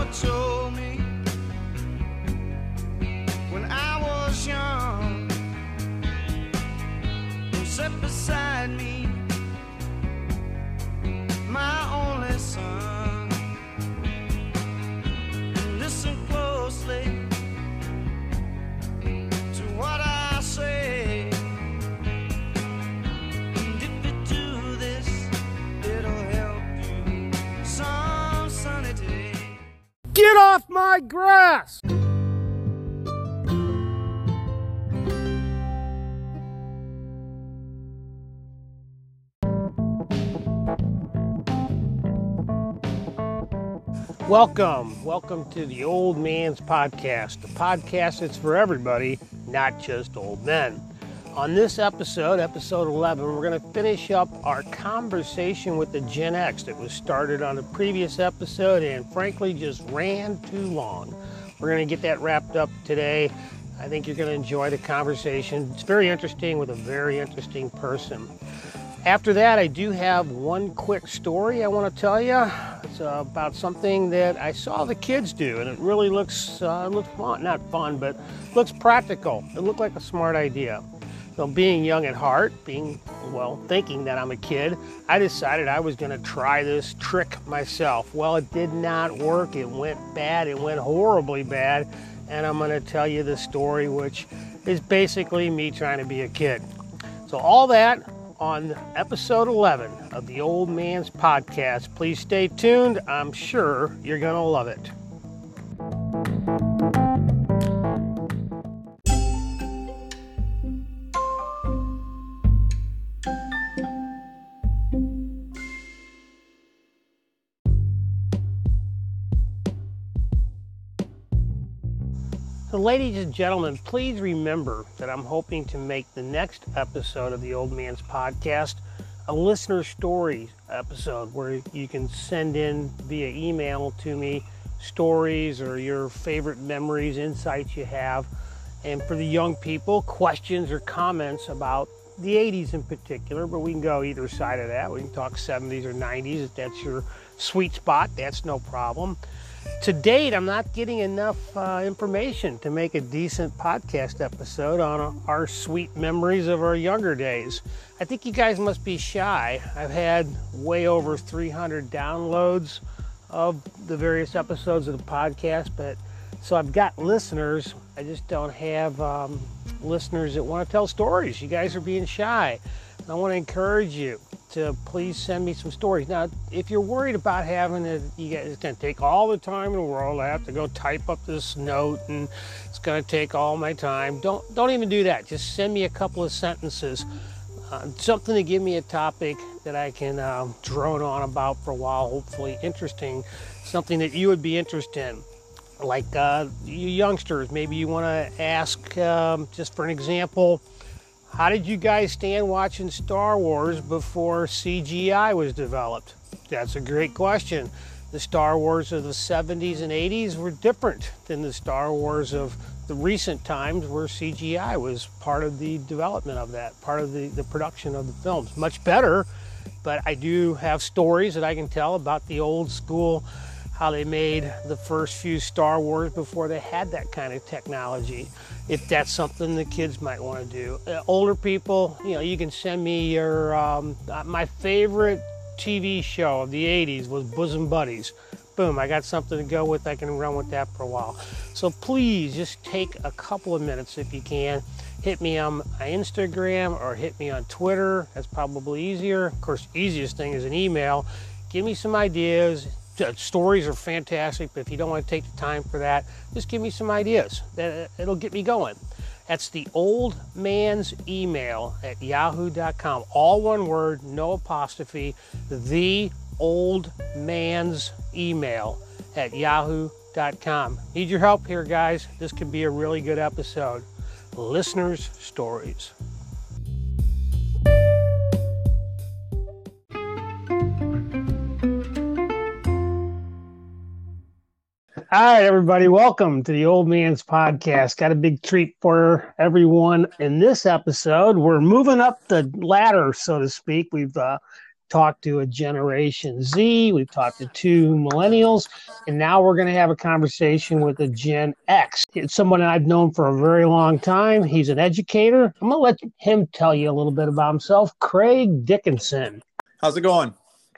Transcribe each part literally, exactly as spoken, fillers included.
mama told me when I was young. You sit beside me, my only son. Listen closely to what I say. And if you do this, it'll help you some sunny day. Get off my grass! Welcome, welcome to the Old Man's Podcast, the podcast that's for everybody, not just old men. On this episode, episode eleven, we're going to finish up our conversation with the Gen X that was started on a previous episode and frankly just ran too long. We're going to get that wrapped up today. I think you're going to enjoy the conversation. It's very interesting with a very interesting person. After that, I do have one quick story I want to tell you. It's uh, about something that I saw the kids do, and it really looks, uh, looks fun, not fun, but looks practical. It looked like a smart idea. So being young at heart, being, well, thinking that I'm a kid, I decided I was going to try this trick myself. Well, it did not work. It went bad. It went horribly bad. And I'm going to tell you the story, which is basically me trying to be a kid. So all that on episode eleven of the Old Man's Podcast. Please stay tuned. I'm sure you're going to love it. So ladies and gentlemen, please remember that I'm hoping to make the next episode of the Old Man's Podcast a listener story episode where you can send in via email to me stories or your favorite memories, insights you have. And for the young people, questions or comments about the eighties in particular, but we can go either side of that. We can talk seventies or nineties. If that's your sweet spot, that's no problem. To date, I'm not getting enough uh, information to make a decent podcast episode on uh, our sweet memories of our younger days. I think you guys must be shy. I've had way over three hundred downloads of the various episodes of the podcast, but so I've got listeners. I just don't have um, listeners that want to tell stories. You guys are being shy. I want to encourage you to please send me some stories. Now, if you're worried about having it, you guys, it's going to take all the time in the world. I have to go type up this note, and it's going to take all my time. Don't don't even do that. Just send me a couple of sentences, uh, something to give me a topic that I can uh, drone on about for a while, hopefully interesting, something that you would be interested in. Like uh, you youngsters, maybe you want to ask, um, just for an example, how did you guys stand watching Star Wars before C G I was developed? That's a great question. The Star Wars of the seventies and eighties were different than the Star Wars of the recent times where C G I was part of the development of that, part of the, the production of the films. Much better, but I do have stories that I can tell about the old school, how they made the first few Star Wars before they had that kind of technology, if that's something the kids might want to do. Uh, older people, you know, you can send me your, um, my favorite T V show of the eighties was Bosom Buddies. Boom, I got something to go with. I can run with that for a while. So please just take a couple of minutes if you can. Hit me on my Instagram or hit me on Twitter. That's probably easier. Of course, easiest thing is an email. Give me some ideas. Stories are fantastic, but if you don't want to take the time for that, just give me some ideas. It'll get me going. That's the old man's email at yahoo dot com. All one word, no apostrophe. The old man's email at yahoo dot com. Need your help here, guys. This could be a really good episode. Listeners' stories. All right, everybody, welcome to the Old Man's Podcast. Got a big treat for everyone in this episode. We're moving up the ladder, so to speak. We've uh, talked to a Generation Z, we've talked to two millennials, and now we're going to have a conversation with a Gen X. It's someone I've known for a very long time. He's an educator. I'm going to let him tell you a little bit about himself. Craig Dickinson. How's it going?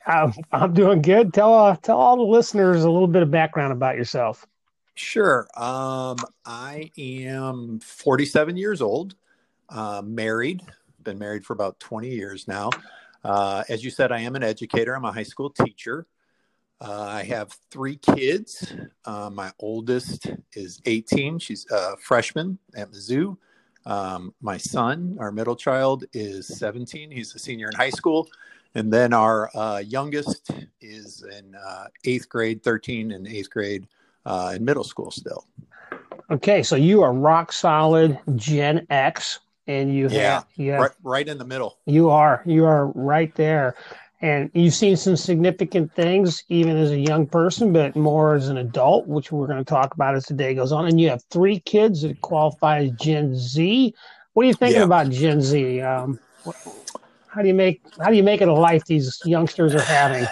I'm, I'm doing good. Tell, uh, tell all the listeners a little bit of background about yourself. Sure. Um, I am forty-seven years old, uh, married, been married for about twenty years now. Uh, as you said, I am an educator. I'm a high school teacher. Uh, I have three kids. Uh, my oldest is eighteen. She's a freshman at Mizzou. Um, my son, our middle child, is seventeen. He's a senior in high school. And then our uh, youngest is in uh, eighth grade, thirteen in eighth grade, uh, in middle school still. Okay, so you are rock solid Gen X. And you yeah, have, you have right, right in the middle. You are. You are right there. And you've seen some significant things, even as a young person, but more as an adult, which we're going to talk about as the day goes on. And you have three kids that qualify as Gen Z. What are you thinking yeah. about Gen Z? Um, how do you make how do you make it a life these youngsters are having?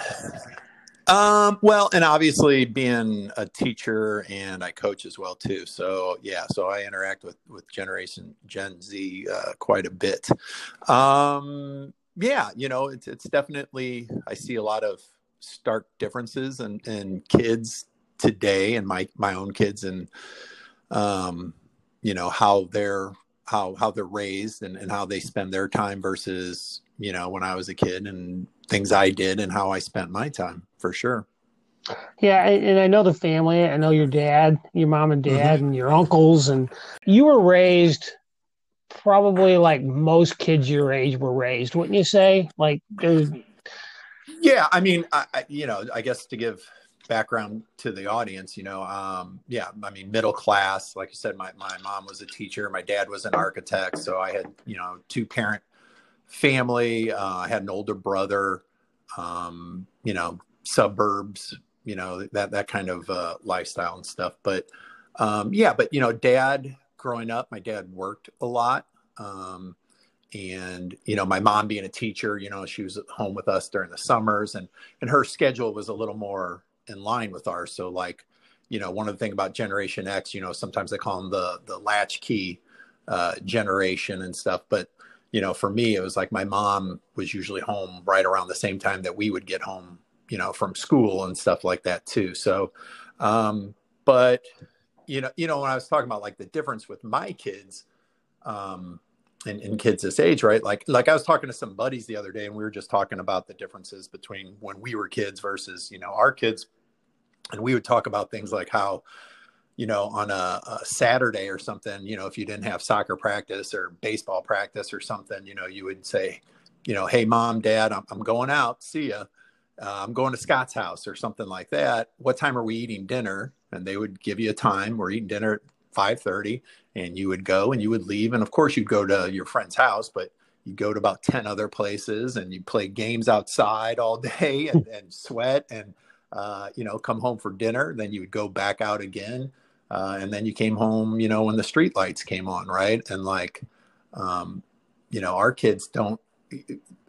Um, well, and obviously being a teacher, and I coach as well too. So yeah, so I interact with, with Generation Gen Z, uh, quite a bit. Um, yeah, you know, it's, it's definitely, I see a lot of stark differences in, in kids today and my, my own kids and, um, you know, how they're, how, how they're raised and, and how they spend their time versus, you know, when I was a kid and things I did and how I spent my time, for sure. Yeah. And I know the family, I know your dad, your mom and dad mm-hmm. and your uncles, and you were raised probably like most kids your age were raised. Wouldn't you say? Like, there's... yeah, I mean, I, I, you know, I guess to give background to the audience, you know, um, yeah, I mean, middle class, like you said, my, my mom was a teacher. My dad was an architect. So I had, you know, two parent family. Uh, I had an older brother, um, you know, suburbs, you know, that, that kind of uh, lifestyle and stuff. But um, yeah, but, you know, dad growing up, my dad worked a lot. Um, and, you know, my mom being a teacher, you know, she was at home with us during the summers, and, and her schedule was a little more in line with ours. So like, you know, one of the things about Generation X, you know, sometimes they call them the, the latchkey uh, generation and stuff, but you know, for me, it was like my mom was usually home right around the same time that we would get home, you know, from school and stuff like that too. So, um, but, you know, you know, when I was talking about like the difference with my kids um, and, and kids this age, right? Like, like I was talking to some buddies the other day and we were just talking about the differences between when we were kids versus, you know, our kids. And we would talk about things like how, you know, on a, a Saturday or something, you know, if you didn't have soccer practice or baseball practice or something, you know, you would say, you know, hey, mom, dad, I'm, I'm going out. See ya. Uh, I'm going to Scott's house or something like that. What time are we eating dinner? And they would give you a time. We're eating dinner at five thirty, and you would go and you would leave. And of course you'd go to your friend's house, but you go to about ten other places and you play games outside all day and, and sweat and, uh, you know, come home for dinner. Then you would go back out again. Uh, and then you came home, you know, when the street lights came on, right? And like, um, you know, our kids don't,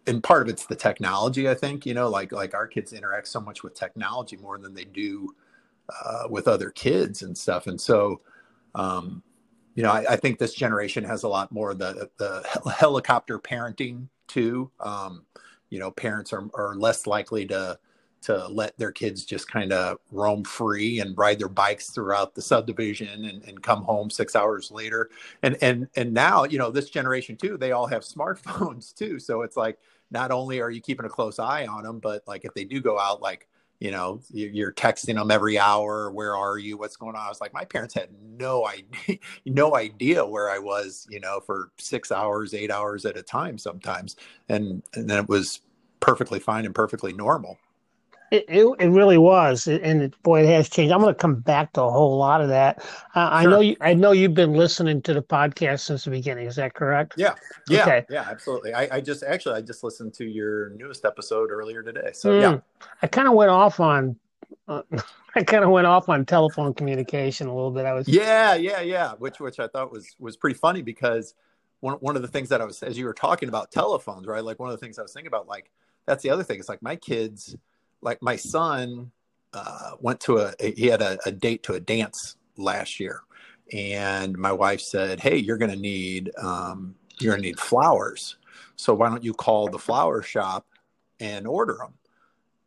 and part of it's the technology, I think, you know, like, like our kids interact so much with technology more than they do uh, with other kids and stuff. And so, um, you know, I, I think this generation has a lot more of the, the helicopter parenting too. Um, you know, parents are, are less likely to, to let their kids just kind of roam free and ride their bikes throughout the subdivision and, and come home six hours later. And, and, and now, you know, this generation too, they all have smartphones too. So it's like, not only are you keeping a close eye on them, but like, if they do go out, like, you know, you're texting them every hour. Where are you? What's going on? I was like, my parents had no idea, no idea where I was, you know, for six hours, eight hours at a time sometimes. And, and then it was perfectly fine and perfectly normal. It, it it really was, and it, boy, it has changed. I'm going to come back to a whole lot of that. Uh, sure. I know you. I know you've been listening to the podcast since the beginning. Is that correct? Yeah, yeah, okay. yeah, absolutely. I, I just actually I just listened to your newest episode earlier today. So mm. yeah, I kind of went off on. Uh, I kind of went off on telephone communication a little bit. I was. Yeah, yeah, yeah. Which which I thought was was pretty funny because one one of the things that I was, as you were talking about telephones, right? Like one of the things I was thinking about, like. that's the other thing. It's like my kids, like my son uh, went to a, he had a, a date to a dance last year. And my wife said, hey, you're going to need, um, you're going to need flowers. So why don't you call the flower shop and order them?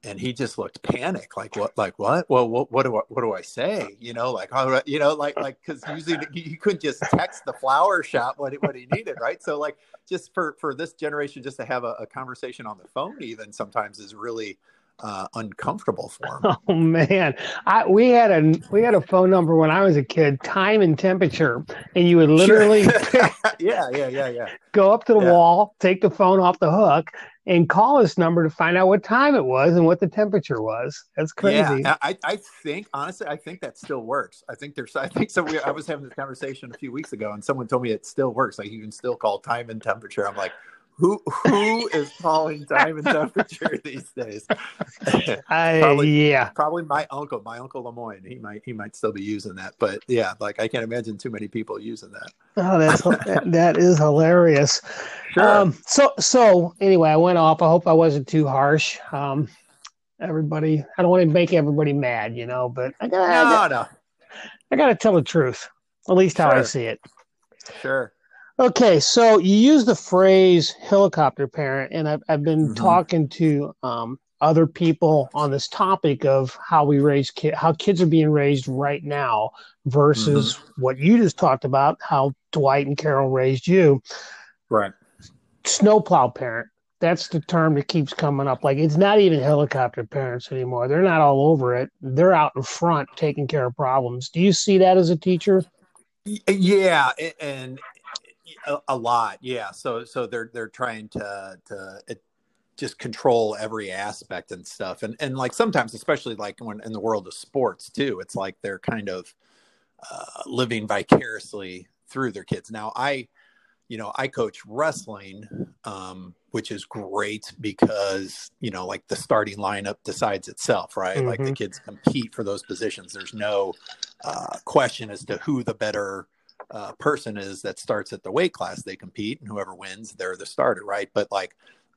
And he just looked panicked, like what, like what? Well, what, what do I, what do I say? You know, like, how do I, you know, like, like, because usually you couldn't just text the flower shop what he, what he needed, right? So, like, just for for this generation, just to have a, a conversation on the phone, even sometimes is really uh, uncomfortable for him. Oh man, I, we had a we had a phone number when I was a kid, time and temperature, and you would literally, sure. yeah, yeah, yeah, yeah, go up to the yeah. wall, take the phone off the hook, and call this number to find out what time it was and what the temperature was. That's crazy. Yeah, I, I think, honestly, I think that still works. I think there's, I think so. We, I was having this conversation a few weeks ago and someone told me it still works. Like you can still call time and temperature. I'm like, who, who is calling time and temperature these days? I, probably, yeah. Probably my uncle, my uncle Lemoyne. He might, he might still be using that, but yeah, like I can't imagine too many people using that. Oh, that's, that, that is hilarious. Sure. Um, so, so anyway, I went off. I hope I wasn't too harsh. Um, everybody, I don't want to make everybody mad, you know, but I gotta, no, I, gotta, no. I gotta tell the truth, at least how sure. I see it. Sure. Okay, so you use the phrase helicopter parent, and I've, I've been mm-hmm. talking to um, other people on this topic of how we raise kids, how kids are being raised right now versus mm-hmm. what you just talked about, how Dwight and Carol raised you. Right. Snowplow parent. That's the term that keeps coming up. Like, it's not even helicopter parents anymore. They're not all over it. They're out in front taking care of problems. Do you see that as a teacher? Yeah, and... A, a lot. Yeah. So, so they're, they're trying to, to it, just control every aspect and stuff. And, and like sometimes, especially like when in the world of sports too, it's like they're kind of uh, living vicariously through their kids. Now I, you know, I coach wrestling, um, which is great because, you know, like the starting lineup decides itself, right? Mm-hmm. Like the kids compete for those positions. There's no uh, question as to who the better Uh, person is that starts at the weight class they compete, and whoever wins, they're the starter, right? But like,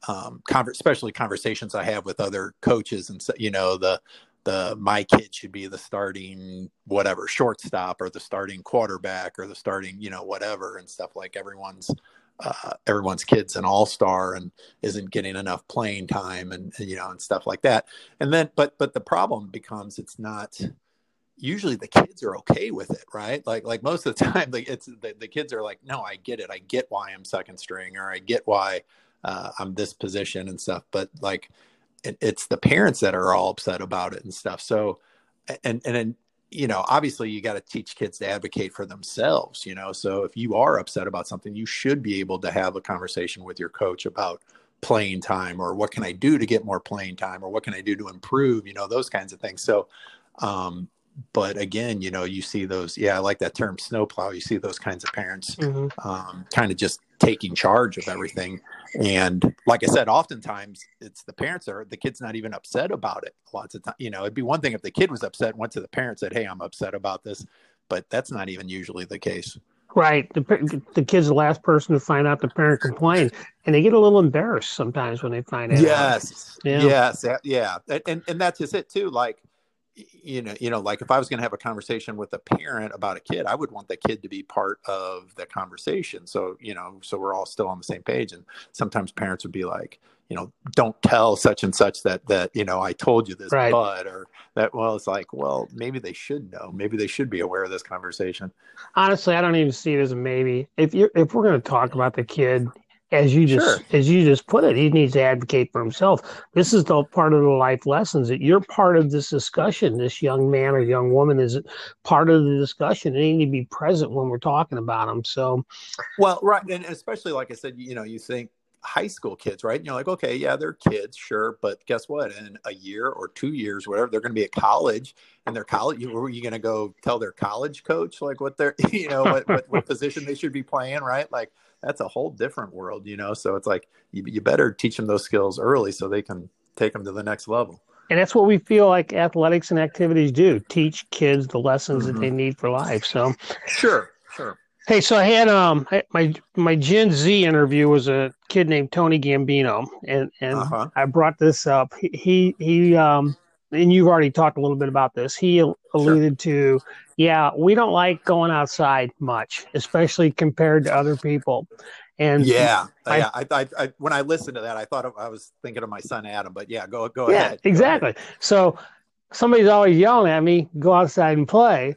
um, conver- especially conversations I have with other coaches, and so, you know, the the my kid should be the starting whatever shortstop, or the starting quarterback, or the starting you know whatever and stuff. Like everyone's uh, everyone's kid's an all-star and isn't getting enough playing time, and, and you know and stuff like that. And then, but but the problem becomes it's not. Usually the kids are okay with it, right? Like, like most of the time, like it's the, the kids are like, no, I get it. I get why I'm second string, or I get why uh, I'm this position and stuff. But like, it, it's the parents that are all upset about it and stuff. So, and, and then, you know, obviously you got to teach kids to advocate for themselves, you know? So if you are upset about something, you should be able to have a conversation with your coach about playing time, or what can I do to get more playing time, or what can I do to improve, you know, those kinds of things. So, um, but again, you know, you see those, yeah, I like that term snowplow. You see those kinds of parents mm-hmm. um, kind of just taking charge of everything. And like I said, oftentimes it's the parents are, the kid's not even upset about it. Lots of times, you know, it'd be one thing if the kid was upset, went to the parent, said, hey, I'm upset about this, but that's not even usually the case. Right. The, the kid's the last person to find out the parent complained, and they get a little embarrassed sometimes when they find out. Yes. Yeah. Yes. Yeah. And, and that's just it too. Like, you know, you know, like if I was going to have a conversation with a parent about a kid, I would want the kid to be part of the conversation. So, you know, so we're all still on the same page. And sometimes parents would be like, you know, don't tell such and such that, that, you know, I told you this, right. but, or that, well, it's like, well, maybe they should know, maybe they should be aware of this conversation. Honestly, I don't even see it as a maybe. If you're, if we're going to talk about the kid, As you just sure. as you just put it, he needs to advocate for himself. This is the part of the life lessons that you're part of this discussion. This young man or young woman is part of the discussion. They need to be present when we're talking about them. So, well, right, and especially like I said, you know, you think high school kids, right? And you're like, okay, yeah, they're kids, sure, but guess what? In a year or two years, whatever, they're going to be at college, and their college. You, are you going to go tell their college coach like what they're, you know, what what, what position they should be playing, right? Like. That's a whole different world, you know? So it's like, you, you better teach them those skills early so they can take them to the next level. And that's what we feel like athletics and activities do, teach kids the lessons mm-hmm. that they need for life. So sure, sure. Hey, so I had um my my Gen Z interview was a kid named Tony Gambino, and and uh-huh. I brought this up. He he um and you've already talked a little bit about this. He alluded sure. to, yeah, we don't like going outside much, especially compared to other people. And yeah, I, yeah. I, I, I when I listened to that, I thought of, I was thinking of my son Adam. But yeah, go go yeah, ahead. Yeah, exactly. Ahead. So somebody's always yelling at me, go outside and play.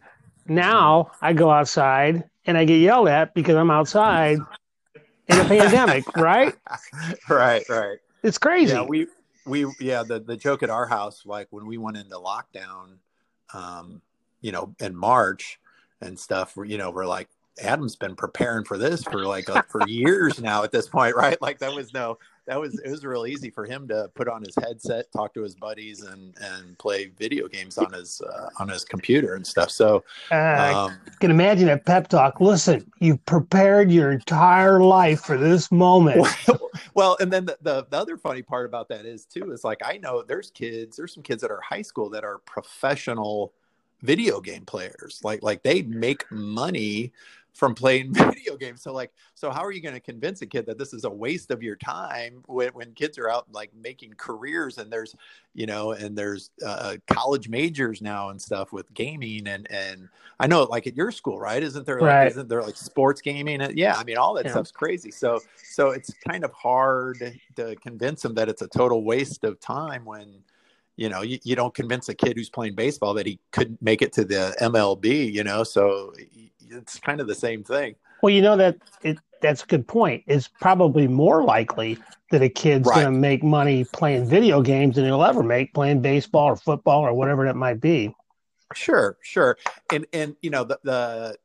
Now I go outside and I get yelled at because I'm outside in a pandemic, right? Right, right. It's crazy. Yeah, we, we, yeah, the, the joke at our house, like when we went into lockdown, um, you know, in March and stuff, you know, we're like, Adam's been preparing for this for like, like for years now at this point, right? Like that was no, that was, it was real easy for him to put on his headset, talk to his buddies and, and play video games on his, uh, on his computer and stuff. So uh, um, I can imagine a pep talk. Listen, you prepared your entire life for this moment. Well, well and then the, the, the other funny part about that is too, is like, I know there's kids, there's some kids at our high school that are professional video game players. Like, like they make money from playing video games. So like, so how are you going to convince a kid that this is a waste of your time when, when kids are out like making careers and there's, you know, and there's uh, college majors now and stuff with gaming and, and I know like at your school, right? Isn't there, like, right. isn't there like sports gaming? And, yeah. I mean, all that yeah. stuff's crazy. So, so it's kind of hard to convince them that it's a total waste of time when, you know, you, you don't convince a kid who's playing baseball that he couldn't make it to the M L B, you know? So it's kind of the same thing. Well, you know, that it, that's a good point. It's probably more likely that a kid's right. going to make money playing video games than he'll ever make playing baseball or football or whatever that might be. Sure, sure. And, and you know, the, the,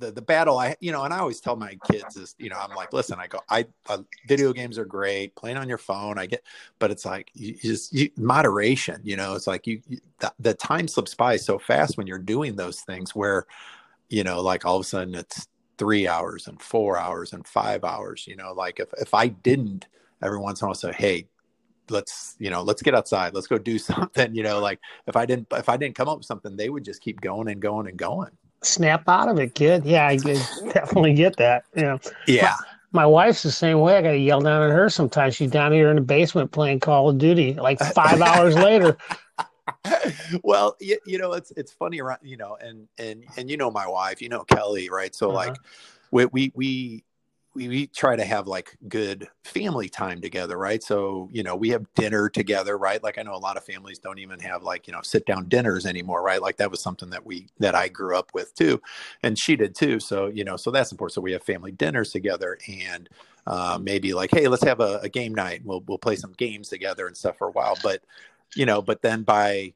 the, the battle I, you know, and I always tell my kids is, you know, I'm like, listen, I go, I, uh, video games are great playing on your phone. I get, but it's like, you, you just you, moderation, you know, it's like you, you the, the time slips by so fast when you're doing those things where, you know, like all of a sudden it's three hours and four hours and five hours, you know, like if, if I didn't every once in a while say, hey, let's, you know, let's get outside, let's go do something, you know, like if I didn't, if I didn't come up with something, they would just keep going and going and going. Snap out of it, kid. Yeah, I definitely get that. You know. Yeah. My, my wife's the same way. I got to yell down at her sometimes. She's down here in the basement playing Call of Duty like five hours later. Well, you, you know, it's it's funny, around, you know, and, and, and you know my wife, you know Kelly, right? So, uh-huh. like, we we, we we we try to have, like, good family time together, right? So, you know, we have dinner together, right? Like, I know a lot of families don't even have, like, you know, sit-down dinners anymore, right? Like, that was something that we that I grew up with, too, and she did, too. So, you know, so that's important. So we have family dinners together and uh, maybe, like, hey, let's have a, a game night. We'll We'll play some games together and stuff for a while, but... You know, but then by,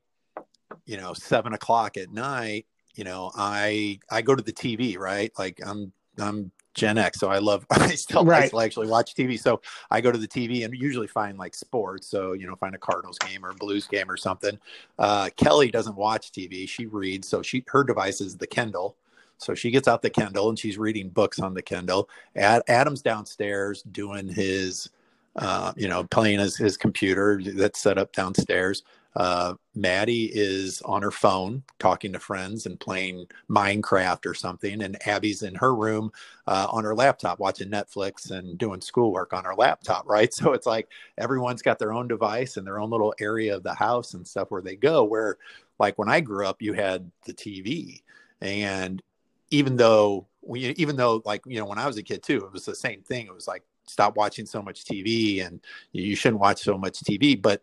you know, seven o'clock at night, you know, I, I go to the T V, right? Like I'm, I'm Gen X. So I love, I still, right. I still actually watch T V. So I go to the T V and usually find like sports. So, you know, find a Cardinals game or Blues game or something. Uh, Kelly doesn't watch T V. She reads. So she, her device is the Kindle. So she gets out the Kindle and she's reading books on the Kindle. Ad, Adam's downstairs doing his, Uh, you know, playing his, his computer that's set up downstairs. Uh, Maddie is on her phone talking to friends and playing Minecraft or something. And Abby's in her room uh, on her laptop watching Netflix and doing schoolwork on her laptop, right? So it's like everyone's got their own device and their own little area of the house and stuff where they go. Where like when I grew up, you had the T V. And even though, we, even though like, you know, when I was a kid too, it was the same thing. It was like, stop watching so much T V and you shouldn't watch so much T V. But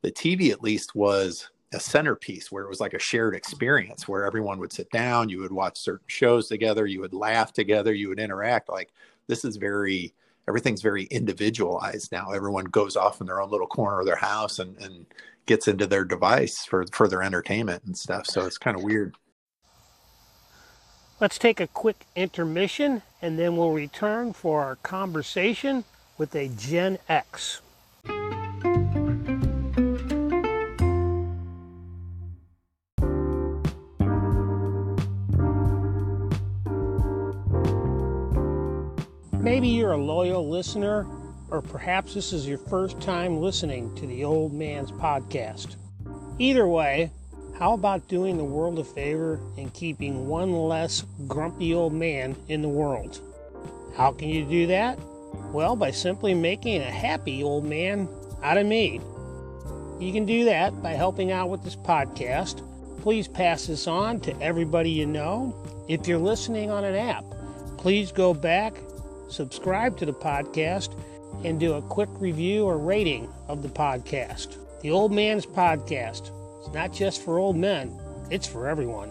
the T V at least was a centerpiece where it was like a shared experience where everyone would sit down, you would watch certain shows together, you would laugh together, you would interact. Like this is very, everything's very individualized now. Everyone goes off in their own little corner of their house and, and gets into their device for, for their entertainment and stuff. So it's kind of weird. Let's take a quick intermission, and then we'll return for our conversation with a Gen X. Maybe you're a loyal listener, or perhaps this is your first time listening to the Old Man's Podcast. Either way, How about doing the world a favor and keeping one less grumpy old man in the world? How can you do that? Well, by simply making a happy old man out of me. You can do that by helping out with this podcast. Please pass this on to everybody you know. If you're listening on an app, please go back, subscribe to the podcast, and do a quick review or rating of the podcast. The Old Man's Podcast. It's not just for old men, it's for everyone.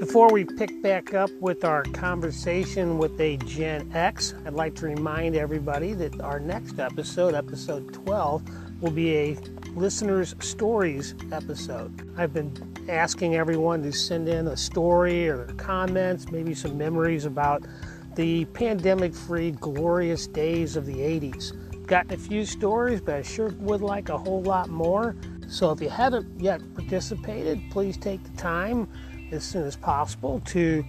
Before we pick back up with our conversation with a Gen X, I'd like to remind everybody that our next episode, episode twelve, will be a Listeners' Stories episode. I've been asking everyone to send in a story or their comments, maybe some memories about the pandemic-free glorious days of the eighties. Gotten a few stories, but I sure would like a whole lot more. So if you haven't yet participated, please take the time as soon as possible to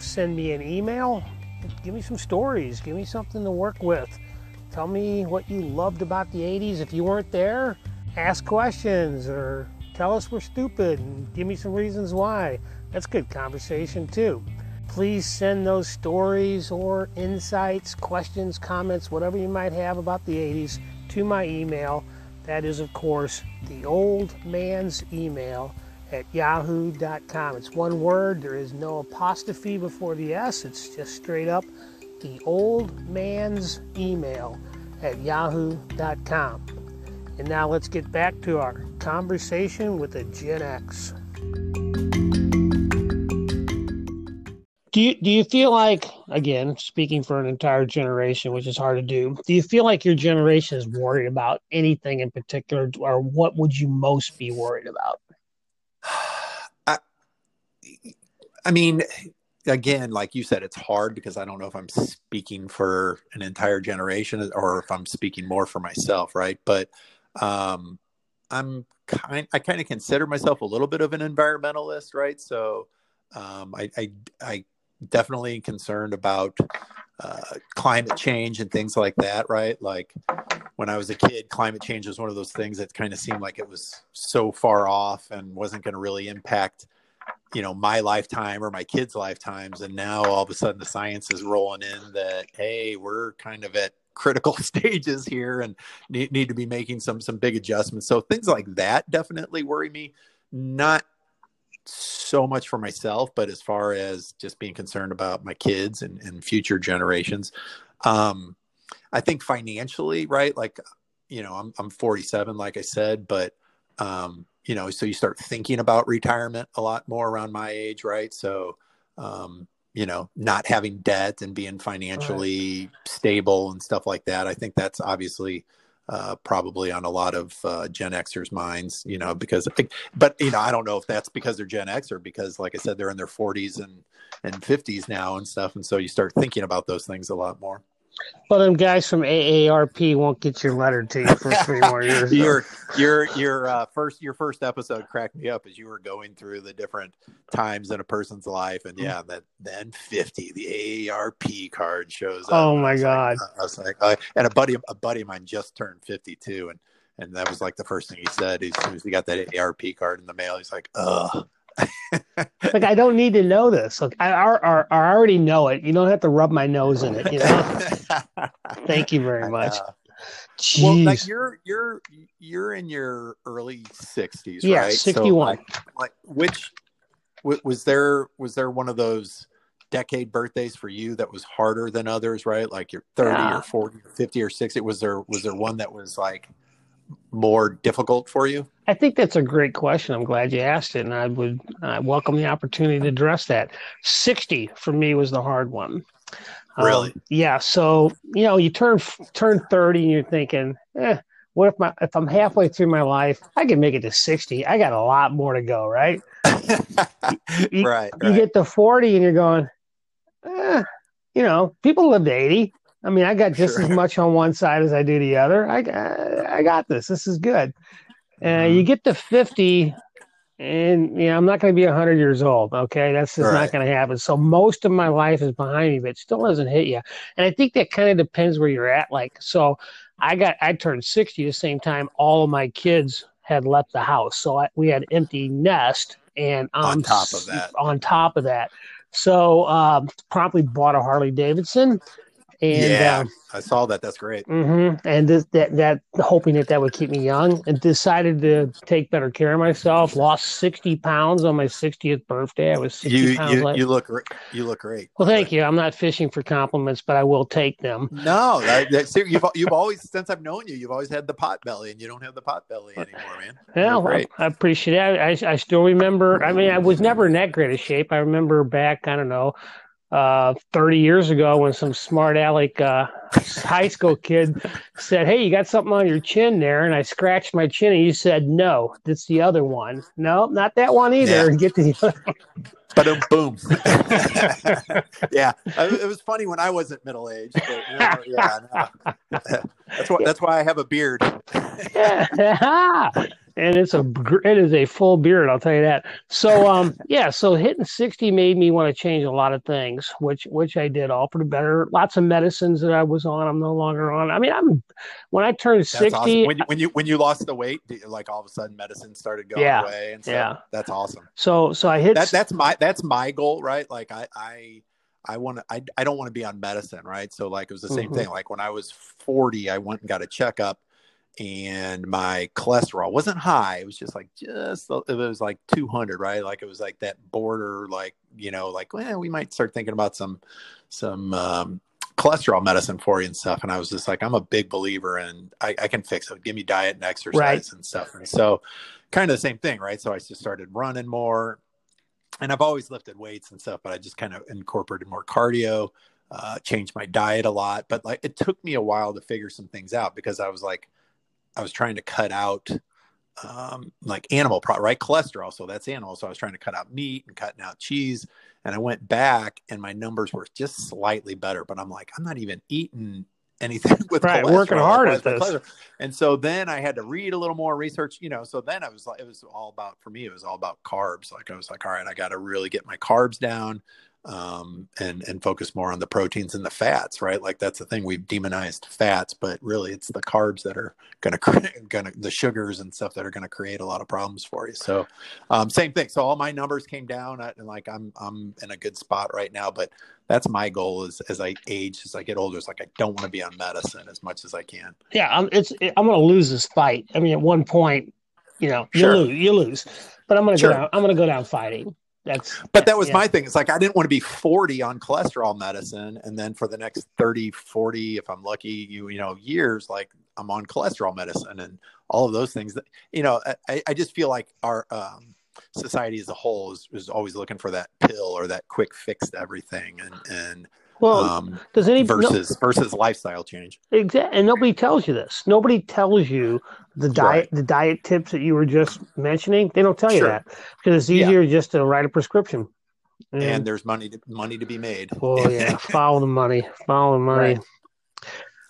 send me an email. Give me some stories. Give me something to work with. Tell me what you loved about the eighties if you weren't there. Ask questions or tell us we're stupid and give me some reasons why. That's good conversation too. Please send those stories or insights, questions, comments, whatever you might have about the eighties to my email. That is, of course, the old man's email at yahoo dot com. It's one word. There is no apostrophe before the S. It's just straight up the old man's email at yahoo dot com. And now let's get back to our conversation with a Gen X. Do you, do you feel like, again, speaking for an entire generation, which is hard to do, do you feel like your generation is worried about anything in particular, or what would you most be worried about? I, I mean, again, like you said, it's hard because I don't know if I'm speaking for an entire generation or if I'm speaking more for myself, right? But um, I'm kind, I kind of consider myself a little bit of an environmentalist, right? So um, I, I, I definitely concerned about uh, climate change and things like that, right? Like when I was a kid, climate change was one of those things that kind of seemed like it was so far off and wasn't going to really impact, you know, my lifetime or my kids' lifetimes. And now all of a sudden the science is rolling in that, hey, we're kind of at critical stages here and need, need to be making some, some big adjustments. So things like that definitely worry me. Not so much for myself, but as far as just being concerned about my kids and, and future generations. Um, I think financially, right? Like, you know, I'm, I'm forty-seven, like I said, but, um, you know, so you start thinking about retirement a lot more around my age, right? So, um, you know, not having debt and being financially stable and stuff like that. I think that's obviously Uh, probably on a lot of uh, Gen Xers' minds, you know, because, but, you know, I don't know if that's because they're Gen X or because, like I said, they're in their forties and, and fifties now and stuff. And so you start thinking about those things a lot more. Well, them guys from A A R P won't get your letter to you for three more years. So. Your your your uh, first your first episode cracked me up as you were going through the different times in a person's life, and yeah, that then fifty the A A R P card shows up. Oh my I god! Like, I was like, uh, and a buddy a buddy of mine just turned fifty-two, and and that was like the first thing he said. As soon as he got that A A R P card in the mail, he's like, ugh. Like, I don't need to know this. Look, I, I, I already know it. You don't have to rub my nose in it. You know? Thank you very much. Well, like you're you're you're in your early sixties, yeah, right? Yeah, sixty-one. So like, like, which was there? Was there one of those decade birthdays for you that was harder than others? Right, like you're thirty yeah. or forty or fifty or sixty. Was there was there one that was like more difficult for you? I think that's a great question. I'm glad you asked it, and I would uh, welcome the opportunity to address that. sixty for me was the hard one. Really? Um, yeah. So, you know, you turn turn thirty, and you're thinking, eh, what if my if I'm halfway through my life, I can make it to sixty. I got a lot more to go, right? you, right, right. You get to forty, and you're going, eh, you know, people live to eighty. I mean, I got just sure. as much on one side as I do the other. I, I, I got this. This is good. And uh, you get to fifty, And, you know, I'm not going to be one hundred years old, okay? That's just right. Not going to happen. So most of my life is behind me, but it still doesn't hit you. And I think that kind of depends where you're at. Like, so I got, I turned sixty the same time all of my kids had left the house. So I, we had empty nest. And um, on top of that, on top of that. So um, promptly bought a Harley Davidson. And, yeah, um, I saw that. That's great. Mm-hmm. And this, that, that hoping that that would keep me young, and decided to take better care of myself. Lost sixty pounds on my sixtieth birthday. I was sixty you, pounds. You, you look, you look great. Well, thank you. I'm not fishing for compliments, but I will take them. No, that, that, you've you've always since I've known you, you've always had the pot belly, and you don't have the pot belly anymore, man. Well, I, I appreciate it. I, I still remember. I mean, I was never in that great of shape. I remember back, I don't know, Uh, thirty years ago when some smart aleck uh, high school kid said, "Hey, you got something on your chin there?" And I scratched my chin and you said, "No, that's the other one." No, not that one either. Yeah. Get to the other one. Ba-dum, boom. Yeah. It was funny when I wasn't middle-aged. But, you know, yeah, no. That's why, that's why I have a beard. And it's a, it is a full beard, I'll tell you that. So, um, yeah, so hitting sixty made me want to change a lot of things, which, which I did, all for the better. Lots of medicines that I was on, I'm no longer on. I mean, I'm, when I turned sixty. That's awesome. When you, when you, when you lost the weight, like all of a sudden medicine started going yeah, away. And so yeah. That's awesome. So, so I hit. That, that's my, that's my goal, right? Like I, I, I want to, I, I don't want to be on medicine. Right. So like, it was the same mm-hmm. thing. Like when I was forty, I went and got a checkup. And my cholesterol wasn't high. It was just like, just, it was like two hundred, right? Like it was like that border, like, you know, like, well, we might start thinking about some, some, um, cholesterol medicine for you and stuff. And I was just like, I'm a big believer and I, I can fix it. Give me diet and exercise right. and stuff. And so kind of the same thing, right? So I just started running more and I've always lifted weights and stuff, but I just kind of incorporated more cardio, uh, changed my diet a lot. But like, it took me a while to figure some things out because I was like, I was trying to cut out um, like animal, pro- right? Cholesterol. So that's animal. So I was trying to cut out meat and cutting out cheese. And I went back and my numbers were just slightly better, but I'm like, I'm not even eating anything with right, cholesterol. Working hard at this. And so then I had to read a little more research, you know, so then I was like, it was all about, for me, it was all about carbs. Like I was like, all right, I got to really get my carbs down um, and, and focus more on the proteins and the fats, right? Like that's the thing, we've demonized fats, but really it's the carbs that are going to, going to the sugars and stuff that are going to create a lot of problems for you. So, um, same thing. So all my numbers came down I, and like, I'm, I'm in a good spot right now, but that's my goal is as I age, as I get older, it's like, I don't want to be on medicine as much as I can. Yeah. I'm, it's, it, I'm going to lose this fight. I mean, at one point, you know, you sure. lose, you lose, but I'm going to sure. go down, I'm going to go down fighting. That's, but that was yeah. my thing. It's like, I didn't want to be forty on cholesterol medicine. And then for the next thirty, forty, if I'm lucky, you, you know, years, like I'm on cholesterol medicine and all of those things that, you know, I, I just feel like our um, society as a whole is, is always looking for that pill or that quick fix to everything. And, and, Well, um, does any versus no, versus lifestyle change? Exactly, and nobody tells you this. Nobody tells you the diet, right. the diet tips that you were just mentioning. They don't tell sure. you that because it's easier yeah. just to write a prescription. And, and there's money to, money to be made. Oh yeah, follow the money, follow the money. Right.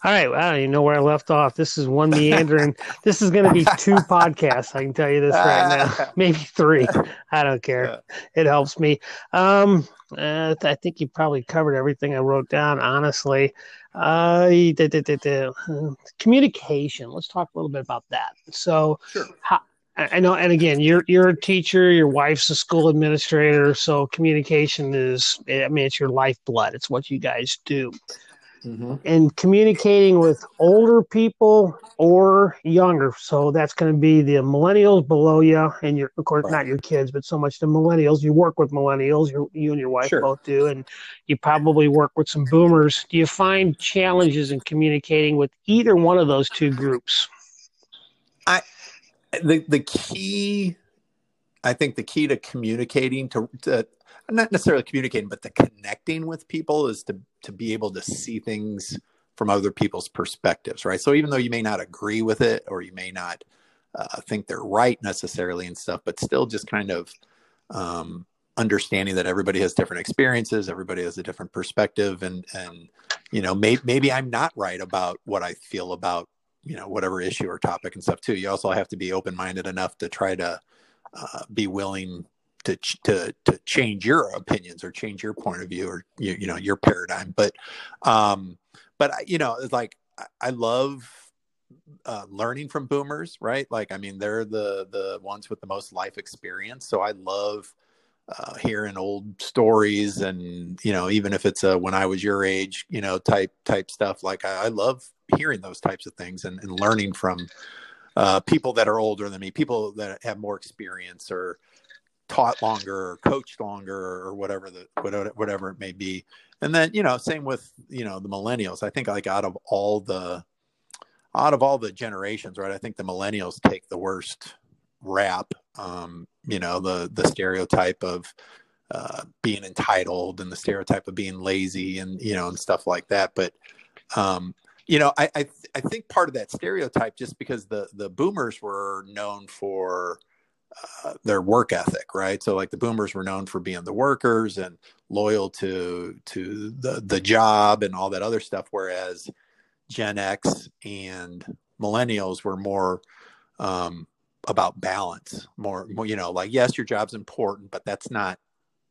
All right, well, I don't even know where I left off. This is one meandering. This is going to be two podcasts. I can tell you this right now. Maybe three. I don't care. It helps me. Um, uh, I think you probably covered everything I wrote down, honestly. Uh, communication. Let's talk a little bit about that. So sure. how, I know, and again, you're you're a teacher. Your wife's a school administrator. So communication is, I mean, it's your lifeblood. It's what you guys do. Mm-hmm. And communicating with older people or younger. So that's going to be the millennials below you and your, of course, right. not your kids, but so much the millennials. You work with millennials, you you and your wife sure. both do, and you probably work with some boomers. Do you find challenges in communicating with either one of those two groups? I, the, the key, I think the key to communicating to, to not necessarily communicating, but the connecting with people is to, to be able to see things from other people's perspectives, right? So even though you may not agree with it or you may not uh, think they're right necessarily and stuff, but still just kind of um, understanding that everybody has different experiences, everybody has a different perspective. And, and you know, may, maybe I'm not right about what I feel about, you know, whatever issue or topic and stuff too. You also have to be open-minded enough to try to uh, be willing to, to, to change your opinions or change your point of view or, you, you know, your paradigm. But, um, but you know, it's like, I, I love uh, learning from boomers, right? Like, I mean, they're the, the ones with the most life experience. So I love uh, hearing old stories and, you know, even if it's a, when I was your age, you know, type, type stuff, like I, I love hearing those types of things and, and learning from uh, people that are older than me, people that have more experience or taught longer or coached longer or whatever the, whatever, whatever it may be. And then, you know, same with, you know, the millennials. I think like out of all the, out of all the generations, right? I think the millennials take the worst rap, um, you know, the, the stereotype of uh, being entitled and the stereotype of being lazy and, you know, and stuff like that. But, um, you know, I, I, th- I think part of that stereotype, just because the, the boomers were known for uh, their work ethic, right? So like the boomers were known for being the workers and loyal to, to the, the job and all that other stuff. Whereas Gen X and millennials were more, um, about balance, more, more, you know, like, yes, your job's important, but that's not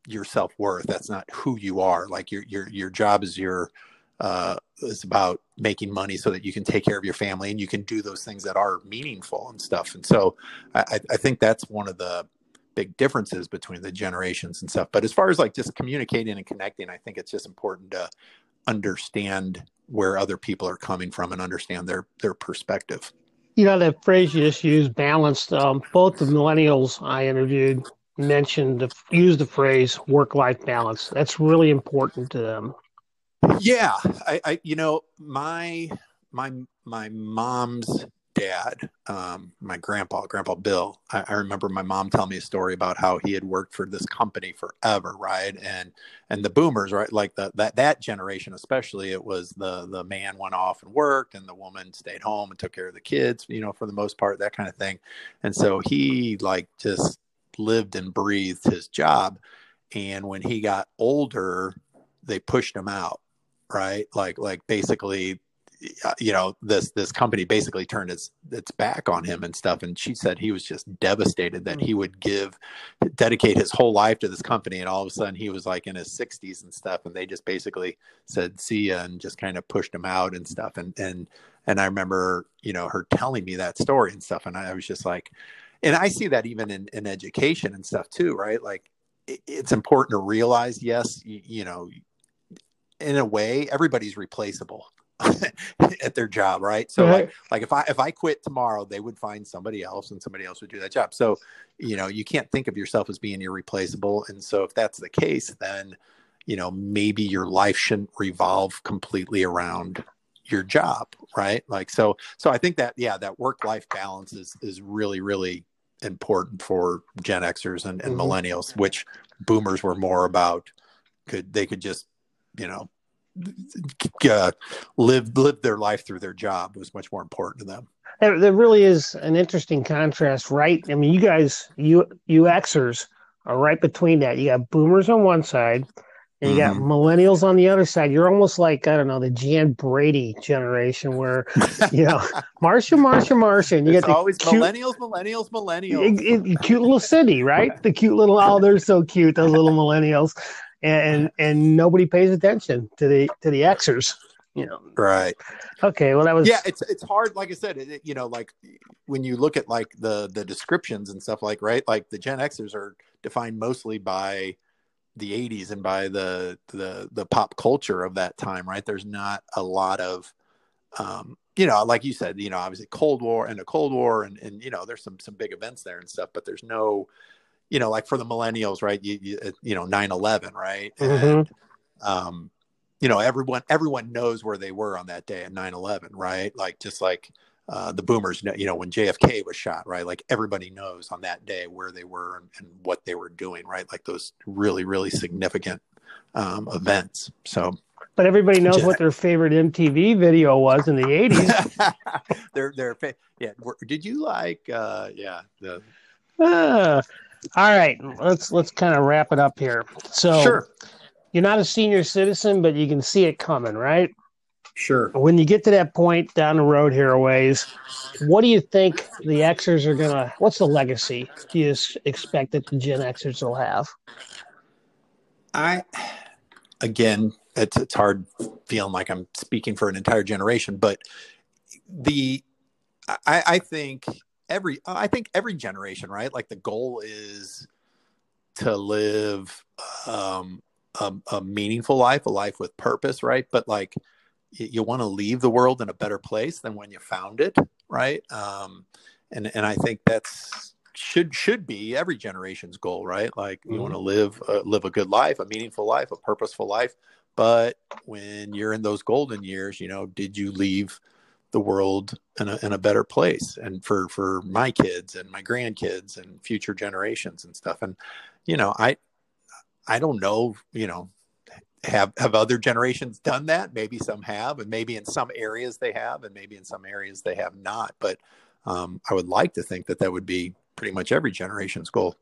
your self-worth. That's not who you are. Like your, your, your job is your, uh, is about making money so that you can take care of your family and you can do those things that are meaningful and stuff. And so I, I think that's one of the big differences between the generations and stuff. But as far as like just communicating and connecting, I think it's just important to understand where other people are coming from and understand their, their perspective. You know, that phrase you just used, balanced, um, both the millennials I interviewed mentioned, the, used the phrase work-life balance. That's really important to them. Yeah. I, I, you know, my, my, my mom's dad, um, my grandpa, Grandpa Bill, I, I remember my mom telling me a story about how he had worked for this company forever. Right. And, and the boomers, right. Like the, that, that generation, especially, it was the, the man went off and worked and the woman stayed home and took care of the kids, you know, for the most part, that kind of thing. And so he like just lived and breathed his job. And when he got older, they pushed him out. Right. Like, like basically, you know, this, this company basically turned its, its back on him and stuff. And she said he was just devastated that he would give, dedicate his whole life to this company. And all of a sudden he was like in his sixties and stuff. And they just basically said, see ya, and just kind of pushed him out and stuff. And, and, and I remember, you know, her telling me that story and stuff. And I, I was just like, and I see that even in, in education and stuff too, right? Like it, it's important to realize, yes, you, you know, in a way, everybody's replaceable at their job, right? So right. like like if I if I quit tomorrow, they would find somebody else and somebody else would do that job. So, you know, you can't think of yourself as being irreplaceable. And so if that's the case, then, you know, maybe your life shouldn't revolve completely around your job, right? Like so so I think that yeah, that work-life balance is is really, really important for Gen Xers and, and mm-hmm. millennials, which boomers were more about could they could just, you know, Uh, live live their life through their job was much more important to them. There, there really is an interesting contrast, right? I mean, you guys, you UXers are right between that. You got boomers on one side, and you mm-hmm. got millennials on the other side. You're almost like, I don't know, the Jan Brady generation, where you know, Marsha, Marsha, Marsha, and you it's got always the cute, millennials, millennials, millennials. It, it, cute little city, right? The cute little oh, they're so cute, those little millennials. And and nobody pays attention to the to the Xers, you know. Right. Okay. Well, that was yeah. It's it's hard. Like I said, it, you know, like when you look at like the the descriptions and stuff, like right, like the Gen Xers are defined mostly by the eighties and by the the the pop culture of that time, right? There's not a lot of, um, you know, like you said, you know, obviously Cold War and a Cold War, and and you know, there's some some big events there and stuff, but there's no. You know, like for the millennials, right? You, you, you know, nine eleven, right? Mm-hmm. And, um, you know, everyone, everyone knows where they were on that day at nine eleven, right? Like, just like uh, the boomers, know, you know, when J F K was shot, right? Like everybody knows on that day where they were and, and what they were doing, right? Like those really, really significant um, events. So, but everybody knows Gen- what their favorite M T V video was in the eighties. They're, they're, yeah. Did you like, uh, yeah. The, uh. All right, let's let's kind of wrap it up here. So, sure. You're not a senior citizen, but you can see it coming, right? Sure. When you get to that point down the road here a ways, what do you think the Xers are going to – what's the legacy do you expect that the Gen Xers will have? I – again, it's, it's hard feeling like I'm speaking for an entire generation, but the – I I think every – I think every generation, right? Like the goal is to live um, a, a meaningful life, a life with purpose, right? But like – you want to leave the world in a better place than when you found it, right? Um, and and I think that's should should be every generation's goal, right? Like you mm-hmm. want to live a, live a good life, a meaningful life, a purposeful life. But when you're in those golden years, you know, did you leave the world in a in a better place? And for for my kids and my grandkids and future generations and stuff. And you know, I I don't know, you know. Have have other generations done that? Maybe some have, and maybe in some areas they have, and maybe in some areas they have not. But um, I would like to think that that would be pretty much every generation's goal.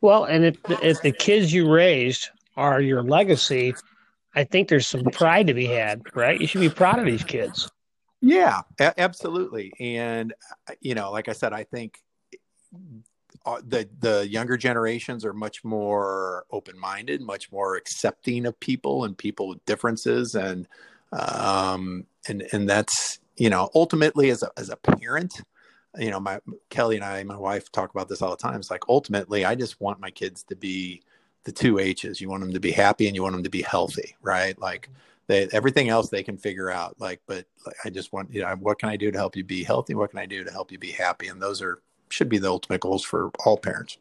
Well, and if, if the kids you raised are your legacy, I think there's some pride to be had, right? You should be proud of these kids. Yeah, a- absolutely. And, you know, like I said, I think the the younger generations are much more open-minded, much more accepting of people and people with differences. And, um, and, and that's, you know, ultimately as a, as a parent, you know, my Kelly and I, my wife talk about this all the time. It's like, ultimately, I just want my kids to be the two H's. You want them to be happy and you want them to be healthy, right? Like they, everything else they can figure out, like, but like, I just want, you know, what can I do to help you be healthy? What can I do to help you be happy? And those are, should be the ultimate goals for all parents.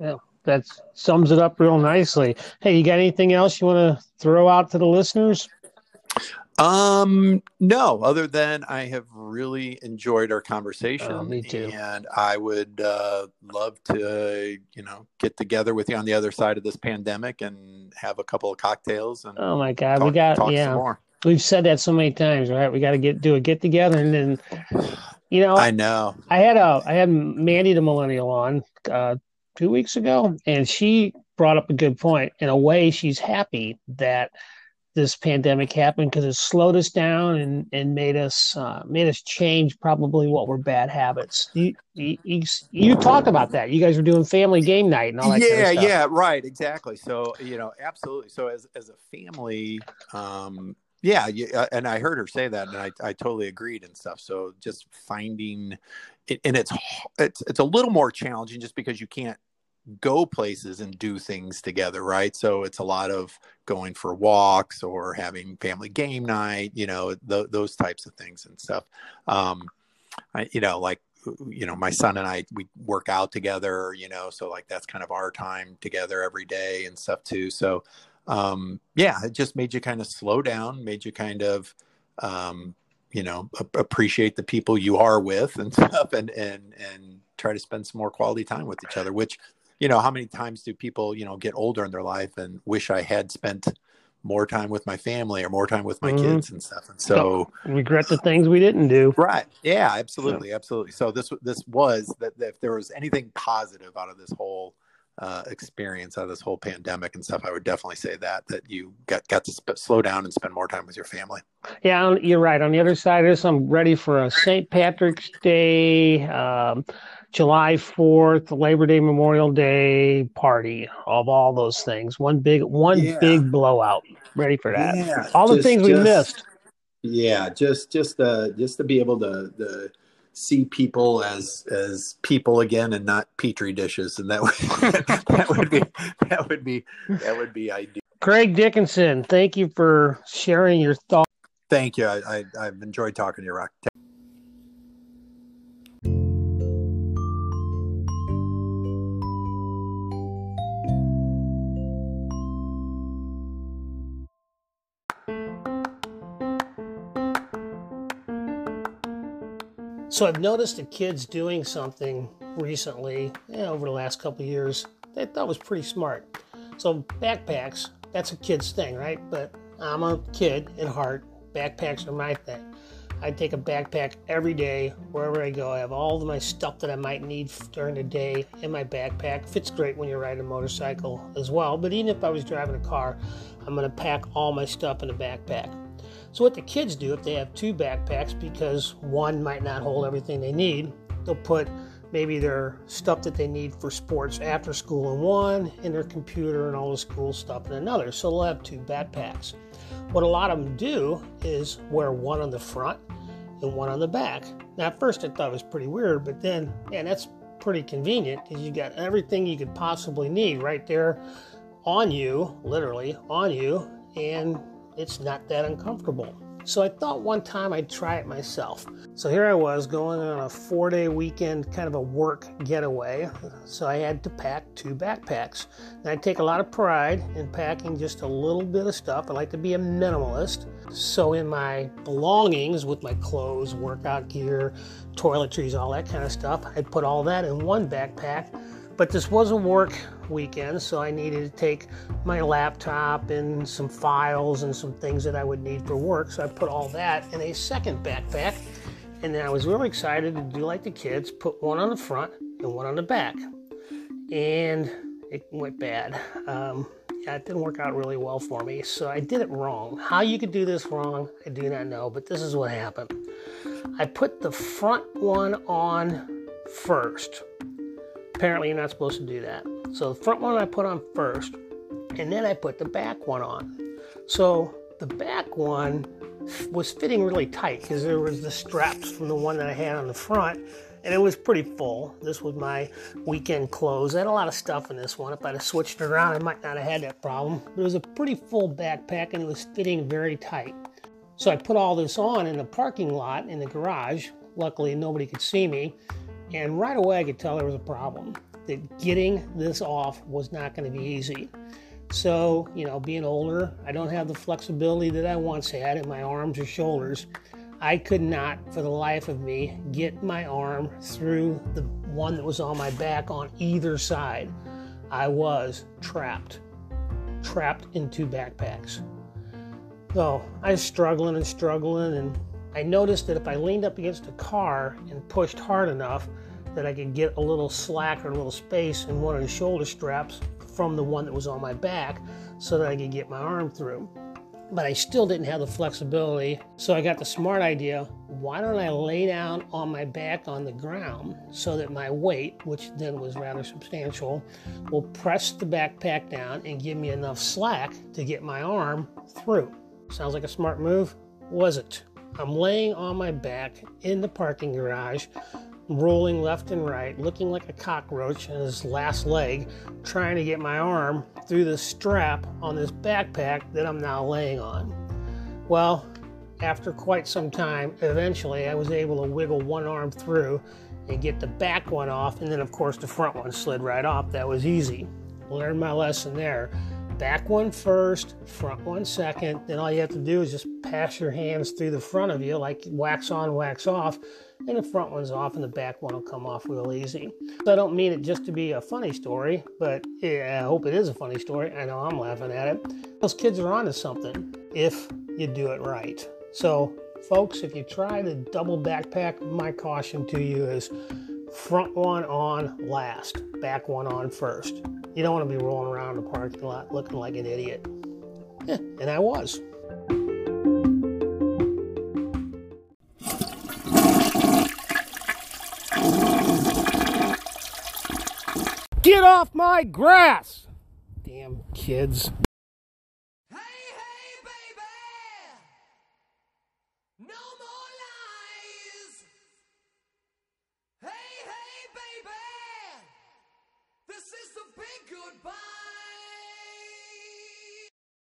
Yeah, that sums it up real nicely. Hey, you got anything else you want to throw out to the listeners? Um, no, other than I have really enjoyed our conversation. Oh, me too. And I would uh, love to, you know, get together with you on the other side of this pandemic and have a couple of cocktails. And oh my God, talk, we got talk yeah. Some more. We've said that so many times, right? We got to get do a get together and then. You know, I know I had a I had Mandy the Millennial on uh, two weeks ago, and she brought up a good point. In a way, she's happy that this pandemic happened because it slowed us down and, and made us uh, made us change probably what were bad habits. You, you, you, you talked about that. You guys were doing family game night and all that. Yeah, kind of stuff. Yeah, right, exactly. So you know, absolutely. So as as a family. Um, Yeah, you, uh, and I heard her say that, and I, I totally agreed and stuff. So just finding it, and it's it's it's a little more challenging just because you can't go places and do things together, right? So it's a lot of going for walks or having family game night, you know, th- those types of things and stuff. Um, I, you know, like, you know, my son and I, we work out together, you know, so like that's kind of our time together every day and stuff too. So. Um, yeah, it just made you kind of slow down, made you kind of, um, you know, a- appreciate the people you are with and stuff and, and, and try to spend some more quality time with each other, which, you know, how many times do people, you know, get older in their life and wish I had spent more time with my family or more time with my mm-hmm. kids and stuff. And so don't regret the things we didn't do. Right. Yeah, absolutely. Yeah. Absolutely. So this, this was that, that if there was anything positive out of this whole Uh, experience out of this whole pandemic and stuff, I would definitely say that that you got got to sp- slow down and spend more time with your family. Yeah, you're right. On the other side of this, I'm ready for a Saint Patrick's Day, um, July fourth, Labor Day, Memorial Day party of all those things. One big, one yeah. big blowout. Ready for that? Yeah, all the just, things we just, missed. Yeah, just just uh, just to be able to. The, see people as as people again and not petri dishes, and that would that would be that would be that would be ideal. Craig Dickinson, thank you for sharing your thoughts. Thank you. I, I I've enjoyed talking to you, Rock. So I've noticed the kids doing something recently, you know, over the last couple of years that I thought was pretty smart. So backpacks, that's a kid's thing, right? But I'm a kid at heart. Backpacks are my thing. I take a backpack every day, wherever I go. I have all of my stuff that I might need during the day in my backpack. Fits great when you're riding a motorcycle as well. But even if I was driving a car, I'm going to pack all my stuff in a backpack. So what the kids do, if they have two backpacks, because one might not hold everything they need, they'll put maybe their stuff that they need for sports after school in one, and their computer and all the school stuff in another. So they'll have two backpacks. What a lot of them do is wear one on the front and one on the back. Now, at first I thought it was pretty weird, but then, man, that's pretty convenient because you got everything you could possibly need right there on you, literally on you, and it's not that uncomfortable. So I thought one time I'd try it myself. So here I was going on a four-day weekend, kind of a work getaway. So I had to pack two backpacks. And I take a lot of pride in packing just a little bit of stuff. I like to be a minimalist. So in my belongings with my clothes, workout gear, toiletries, all that kind of stuff, I put all that in one backpack. But this was a work weekend, so I needed to take my laptop and some files and some things that I would need for work. So I put all that in a second backpack, and then I was really excited to do like the kids, put one on the front and one on the back. And it went bad. Um, yeah, it didn't work out really well for me, so I did it wrong. How you could do this wrong, I do not know, but this is what happened. I put the front one on first. Apparently, you're not supposed to do that. So the front one I put on first, and then I put the back one on. So the back one was fitting really tight because there was the straps from the one that I had on the front, and it was pretty full. This was my weekend clothes. I had a lot of stuff in this one. If I'd have switched it around, I might not have had that problem. But it was a pretty full backpack, and it was fitting very tight. So I put all this on in the parking lot in the garage. Luckily, nobody could see me. And right away, I could tell there was a problem. That getting this off was not going to be easy. So, you know, being older, I don't have the flexibility that I once had in my arms or shoulders. I could not, for the life of me, get my arm through the one that was on my back on either side. I was trapped. Trapped in two backpacks. So I was struggling and struggling, and I noticed that if I leaned up against the car and pushed hard enough that I could get a little slack or a little space in one of the shoulder straps from the one that was on my back so that I could get my arm through. But I still didn't have the flexibility, so I got the smart idea, why don't I lay down on my back on the ground so that my weight, which then was rather substantial, will press the backpack down and give me enough slack to get my arm through. Sounds like a smart move? Was it? I'm laying on my back in the parking garage, rolling left and right, looking like a cockroach in his last leg, trying to get my arm through the strap on this backpack that I'm now laying on. Well, after quite some time, eventually I was able to wiggle one arm through and get the back one off, and then of course the front one slid right off. That was easy. Learned my lesson there. Back one first, front one second, then all you have to do is just pass your hands through the front of you like wax on, wax off, and the front one's off and the back one will come off real easy. So I don't mean it just to be a funny story, but yeah, I hope it is a funny story. I know I'm laughing at it. Those kids are onto something if you do it right. So folks, if you try the double backpack, my caution to you is front one on last, back one on first. You don't want to be rolling around the parking lot looking like an idiot. Yeah, and I was. Get off my grass! Damn kids.